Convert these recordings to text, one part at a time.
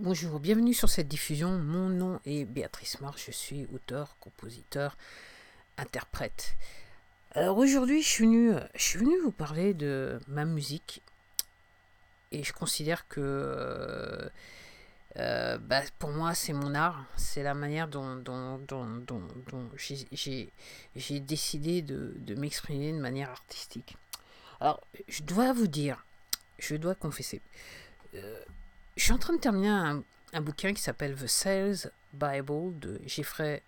Bonjour, bienvenue sur cette diffusion. Mon nom est Béatrice Mars, je suis auteur, compositeur, interprète. Alors aujourd'hui, je suis venue vous parler de ma musique et je considère que pour moi, c'est mon art, c'est la manière dont j'ai décidé de m'exprimer de manière artistique. Alors, je dois confesser. Je suis en train de terminer un bouquin qui s'appelle The Sales Bible de Jeffrey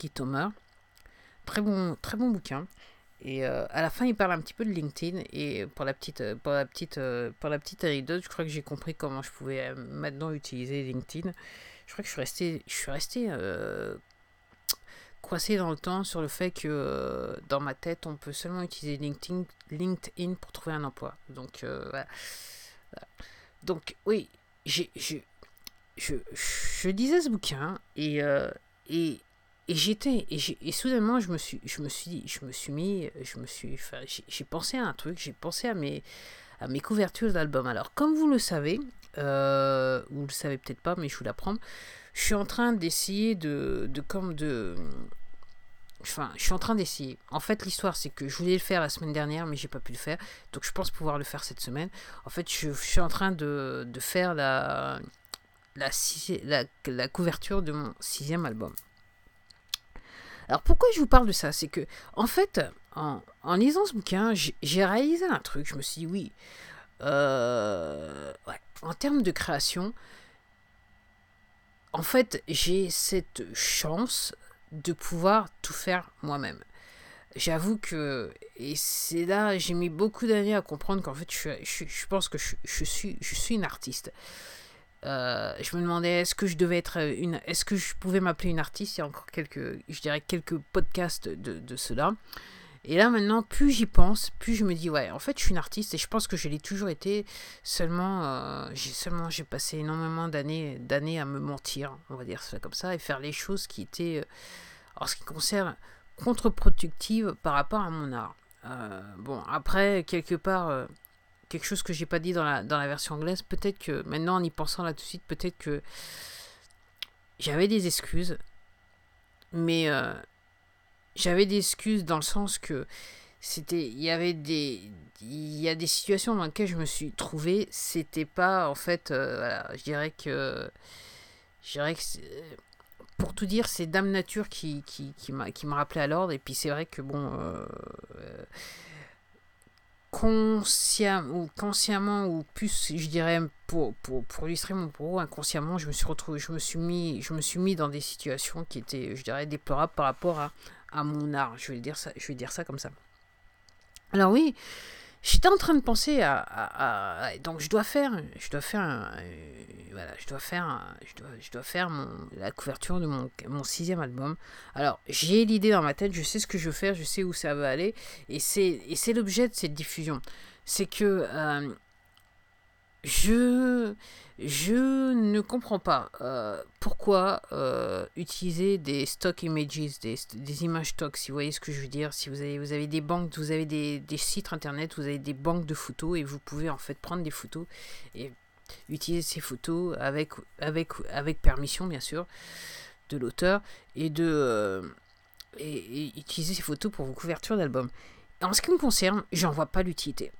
Gitomer. Très bon bouquin. Et à la fin, il parle un petit peu de LinkedIn. Et pour la petite anecdote, je crois que j'ai compris comment je pouvais maintenant utiliser LinkedIn. Je crois que je suis resté coincé dans le temps sur le fait que dans ma tête, on peut seulement utiliser LinkedIn pour trouver un emploi. Donc, voilà. Donc, oui. Je lisais ce bouquin et soudainement j'ai pensé à un truc, j'ai pensé à mes couvertures d'albums. Alors comme vous le savez, vous le savez peut-être pas, mais je vous l'apprends, je suis en train d'essayer En fait, l'histoire, c'est que je voulais le faire la semaine dernière, mais j'ai pas pu le faire. Donc, je pense pouvoir le faire cette semaine. En fait, je suis en train de faire la couverture de mon 6e album. Alors, pourquoi je vous parle de ça ? C'est que, en fait, en lisant ce bouquin, j'ai réalisé un truc. Je me suis dit, oui, en termes de création, en fait, j'ai cette chance de pouvoir tout faire moi-même. J'avoue que, et c'est là, j'ai mis beaucoup d'années à comprendre qu'en fait, je pense que je suis une artiste. Je me demandais est-ce que je pouvais m'appeler une artiste. Il y a encore quelques podcasts de cela. Et là maintenant, plus j'y pense, plus je me dis ouais, en fait, je suis une artiste et je pense que je l'ai toujours été. Seulement, j'ai passé énormément d'années à me mentir, on va dire ça comme ça, et faire les choses qui étaient, en ce qui concerne, contre-productives par rapport à mon art. Après, quelque part, quelque chose que j'ai pas dit dans la version anglaise, peut-être que maintenant en y pensant là tout de suite, peut-être que j'avais des excuses, mais j'avais des excuses dans le sens que il y a des situations dans lesquelles je me suis trouvé, c'était pas en fait je dirais que pour tout dire, c'est Dame Nature qui me rappelait à l'ordre. Et puis c'est vrai que consciemment ou plus, je dirais, pour illustrer mon propos, inconsciemment, je me suis mis dans des situations qui étaient, je dirais, déplorables par rapport à mon art, je vais dire ça comme ça. Alors oui, j'étais en train de penser donc je dois faire la couverture de mon 6e album. Alors j'ai l'idée dans ma tête, je sais ce que je veux faire, je sais où ça va aller, et c'est l'objet de cette diffusion, c'est que je ne comprends pas pourquoi utiliser des stock images, des images stock, si vous voyez ce que je veux dire. Si vous avez des banques, vous avez des sites internet, vous avez des banques de photos et vous pouvez en fait prendre des photos et utiliser ces photos avec permission bien sûr de l'auteur et utiliser ces photos pour vos couvertures d'albums. En ce qui me concerne, j'en vois pas l'utilité.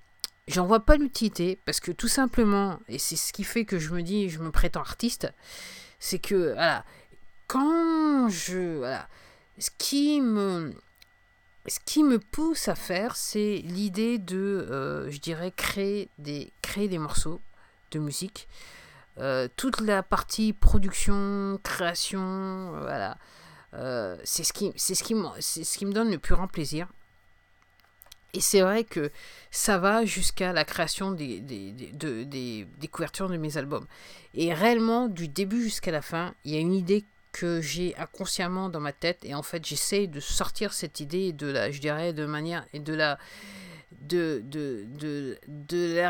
J'en vois pas l'utilité parce que tout simplement, et c'est ce qui fait que je me dis, je me prétends artiste, c'est que voilà, ce qui me pousse à faire, c'est l'idée de, je dirais, créer des morceaux de musique, toute la partie production, création, voilà, c'est ce qui me donne le plus grand plaisir. Et c'est vrai que ça va jusqu'à la création des couvertures de mes albums. Et réellement, du début jusqu'à la fin, il y a une idée que j'ai inconsciemment dans ma tête. Et en fait, j'essaye de sortir cette idée de la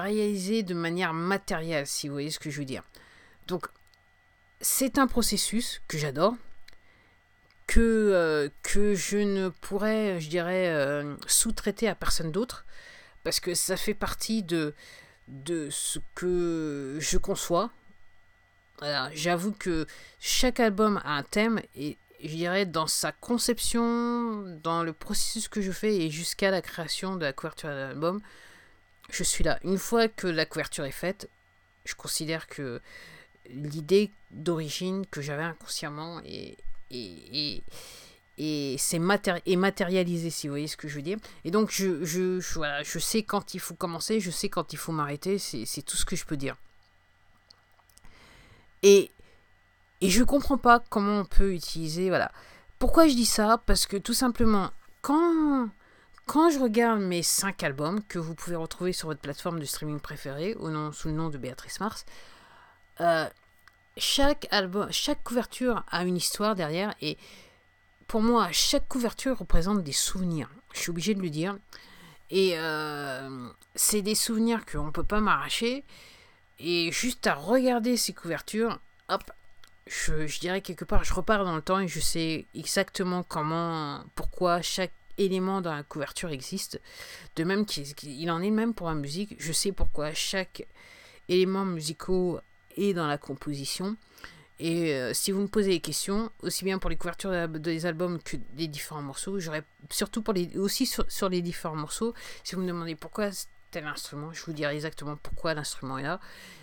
réaliser de manière matérielle, si vous voyez ce que je veux dire. Donc, c'est un processus que j'adore, que je ne pourrais, je dirais, sous-traiter à personne d'autre, parce que ça fait partie de ce que je conçois, Voilà, j'avoue que chaque album a un thème et je dirais dans sa conception, dans le processus que je fais et jusqu'à la création de la couverture de l'album, je suis là. Une fois que la couverture est faite, je considère que l'idée d'origine que j'avais inconsciemment est matérialisée, si vous voyez ce que je veux dire. Et donc voilà, je sais quand il faut commencer, je sais quand il faut m'arrêter, c'est tout ce que je peux dire. Et je comprends pas comment on peut utiliser, voilà. Pourquoi je dis ça ? Parce que tout simplement, quand je regarde mes 5 albums que vous pouvez retrouver sur votre plateforme de streaming préférée, sous le nom de Béatrice Mars, chaque couverture a une histoire derrière, et pour moi, chaque couverture représente des souvenirs. Je suis obligé de le dire. Et c'est des souvenirs qu'on ne peut pas m'arracher. Et juste à regarder ces couvertures, hop, je dirais quelque part, je repars dans le temps et je sais exactement pourquoi chaque élément dans la couverture existe. De même qu'il en est le même pour la musique, je sais pourquoi chaque élément musical est dans la composition. Et si vous me posez des questions, aussi bien pour les couvertures des albums que des différents morceaux, surtout sur les différents morceaux, si vous me demandez pourquoi l'instrument, je vous dirai exactement pourquoi l'instrument est là,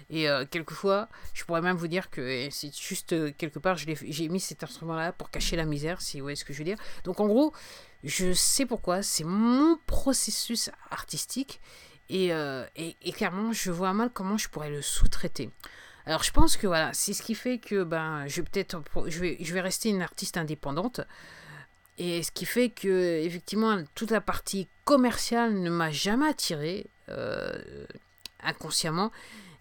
et quelquefois je pourrais même vous dire que c'est juste quelque part j'ai mis cet instrument là pour cacher la misère, si vous voyez ce que je veux dire. Donc en gros, je sais pourquoi, c'est mon processus artistique, et clairement je vois mal comment je pourrais le sous-traiter. Alors je pense que voilà, c'est ce qui fait que je vais rester une artiste indépendante. Et ce qui fait que, effectivement, toute la partie commerciale ne m'a jamais attirée, inconsciemment.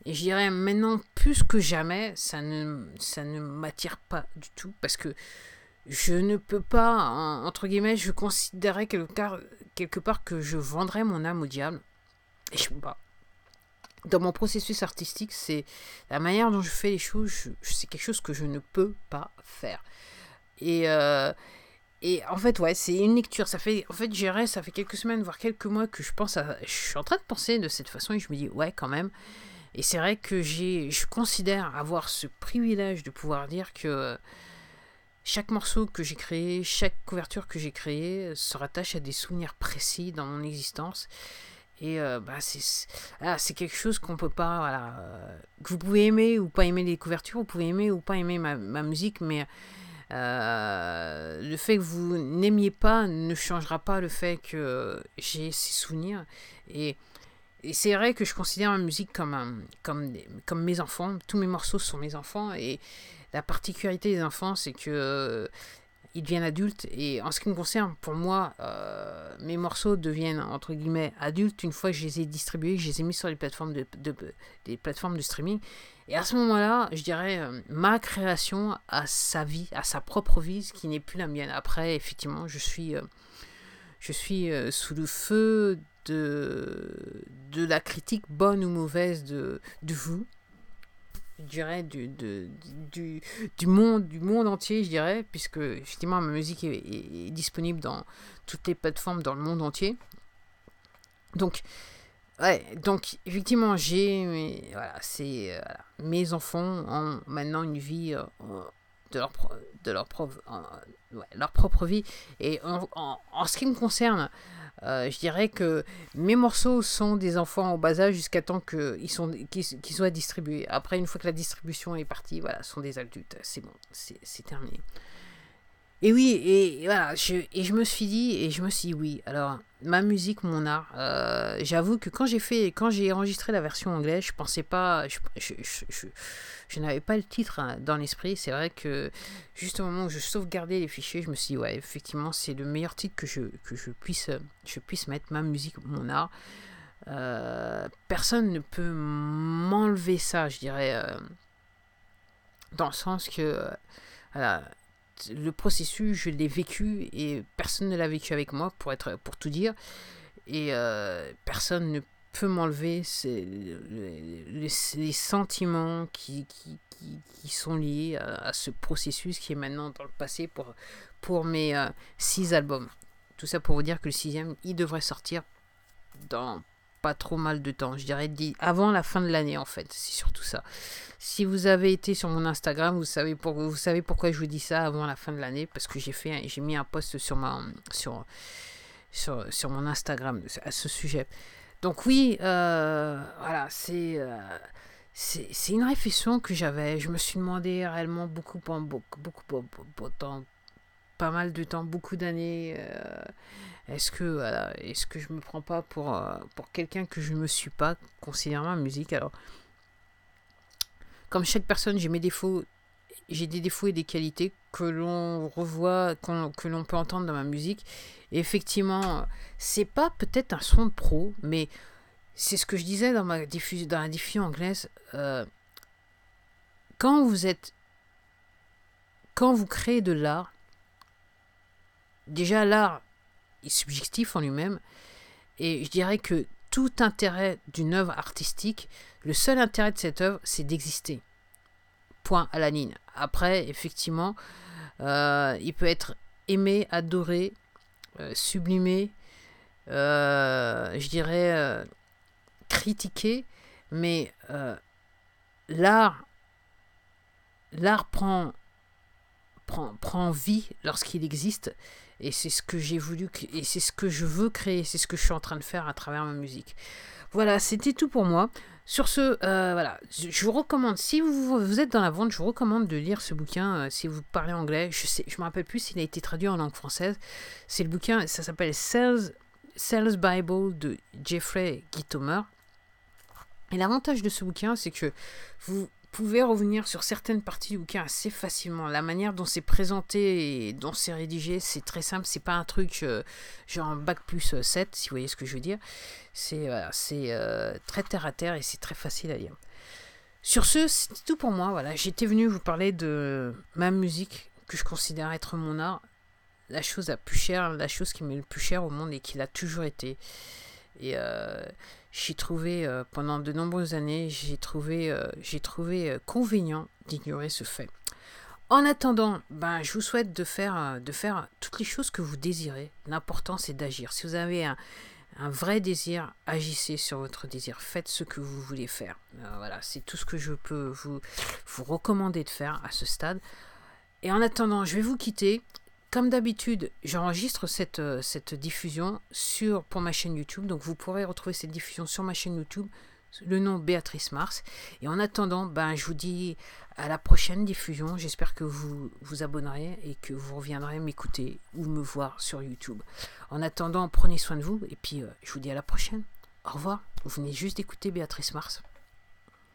Et je dirais maintenant, plus que jamais, ça ne m'attire pas du tout. Parce que je ne peux pas, entre guillemets, je considérais quelque part que je vendrais mon âme au diable. Et je ne peux pas. Dans mon processus artistique, c'est la manière dont je fais les choses, c'est quelque chose que je ne peux pas faire. Et en fait, ouais, c'est une lecture. Ça fait quelques semaines, voire quelques mois que je suis en train de penser de cette façon et je me dis, ouais, quand même. Et c'est vrai que je considère avoir ce privilège de pouvoir dire que chaque morceau que j'ai créé, chaque couverture que j'ai créée se rattache à des souvenirs précis dans mon existence. Et c'est quelque chose qu'on peut pas, voilà, que vous pouvez aimer ou pas aimer les couvertures, vous pouvez aimer ou pas aimer ma musique, mais le fait que vous n'aimiez pas ne changera pas le fait que j'ai ces souvenirs, et c'est vrai que je considère ma musique comme mes enfants. Tous mes morceaux sont mes enfants, et la particularité des enfants, c'est que ils deviennent adultes, et en ce qui me concerne, pour moi, mes morceaux deviennent entre guillemets adultes une fois que je les ai distribués, que je les ai mis sur les plateformes des plateformes de streaming. Et à ce moment-là, je dirais, ma création a sa vie, a sa propre vie, ce qui n'est plus la mienne. Après, effectivement, je suis sous le feu de la critique, bonne ou mauvaise, de vous. Je dirais du monde entier, je dirais, puisque effectivement ma musique est disponible dans toutes les plateformes dans le monde entier. Donc effectivement mes enfants ont maintenant une vie leur propre vie, et en ce qui me concerne, je dirais que mes morceaux sont des enfants en bas âge jusqu'à temps qu'ils soient distribués. Après, une fois que la distribution est partie, voilà, sont des adultes. C'est bon, c'est terminé. Et oui, et voilà, je me suis dit oui. Alors, ma musique, mon art, j'avoue que quand j'ai enregistré la version anglaise, je pensais pas, je n'avais pas le titre dans l'esprit. C'est vrai que juste au moment où je sauvegardais les fichiers, je me suis dit, ouais, effectivement, c'est le meilleur titre que je puisse mettre, ma musique, mon art. Personne ne peut m'enlever ça, je dirais, dans le sens que, voilà, le processus, je l'ai vécu et personne ne l'a vécu avec moi, pour tout dire, et personne ne peut m'enlever les sentiments qui sont liés à ce processus qui est maintenant dans le passé pour mes 6 albums. Tout ça pour vous dire que le 6e, il devrait sortir dans pas trop mal de temps. Je dirais avant la fin de l'année, en fait. C'est surtout ça. Si vous avez été sur mon Instagram, vous savez pourquoi je vous dis ça avant la fin de l'année. Parce que j'ai mis un post sur mon Instagram à ce sujet. Donc oui, voilà, c'est une réflexion que j'avais. Je me suis demandé réellement beaucoup d'années. Est-ce que je me prends pas pour quelqu'un que je ne me suis pas considérant ma musique? Alors, comme chaque personne, j'ai mes défauts, j'ai des défauts et des qualités que l'on revoit, que l'on peut entendre dans ma musique. Et effectivement, c'est pas peut-être un son de pro, mais c'est ce que je disais dans la diffusion anglaise. Quand vous créez de l'art, déjà l'art est subjectif en lui-même, et je dirais que tout intérêt d'une œuvre artistique, le seul intérêt de cette œuvre, c'est d'exister. Point à la ligne. Après, effectivement, il peut être aimé, adoré, sublimé, je dirais critiqué, mais l'art prend vie lorsqu'il existe, et c'est ce que j'ai voulu, et c'est ce que je veux créer, c'est ce que je suis en train de faire à travers ma musique. Voilà, c'était tout pour moi. Sur ce, voilà, je vous recommande, si vous êtes dans la vente, je vous recommande de lire ce bouquin si vous parlez anglais. Je me rappelle plus s'il a été traduit en langue française. C'est le bouquin, ça s'appelle Sales Bible de Jeffrey Gitomer. Et l'avantage de ce bouquin, c'est que vous pouvez revenir sur certaines parties du bouquin assez facilement. La manière dont c'est présenté et dont c'est rédigé, c'est très simple. C'est pas un truc genre bac+7, si vous voyez ce que je veux dire. C'est très terre à terre et c'est très facile à lire. Sur ce, c'est tout pour moi. Voilà, j'étais venu vous parler de ma musique que je considère être mon art, la chose la plus chère, la chose qui m'est le plus chère au monde et qui l'a toujours été. Et j'ai trouvé, pendant de nombreuses années, j'ai trouvé convenient d'ignorer ce fait. En attendant, je vous souhaite de faire toutes les choses que vous désirez. L'important, c'est d'agir. Si vous avez un vrai désir, agissez sur votre désir. Faites ce que vous voulez faire. Voilà, c'est tout ce que je peux vous recommander de faire à ce stade. Et en attendant, je vais vous quitter. Comme d'habitude, j'enregistre cette diffusion pour ma chaîne YouTube. Donc, vous pourrez retrouver cette diffusion sur ma chaîne YouTube, le nom Béatrice Mars. Et en attendant, je vous dis à la prochaine diffusion. J'espère que vous vous abonnerez et que vous reviendrez m'écouter ou me voir sur YouTube. En attendant, prenez soin de vous. Et puis, je vous dis à la prochaine. Au revoir. Vous venez juste d'écouter Béatrice Mars.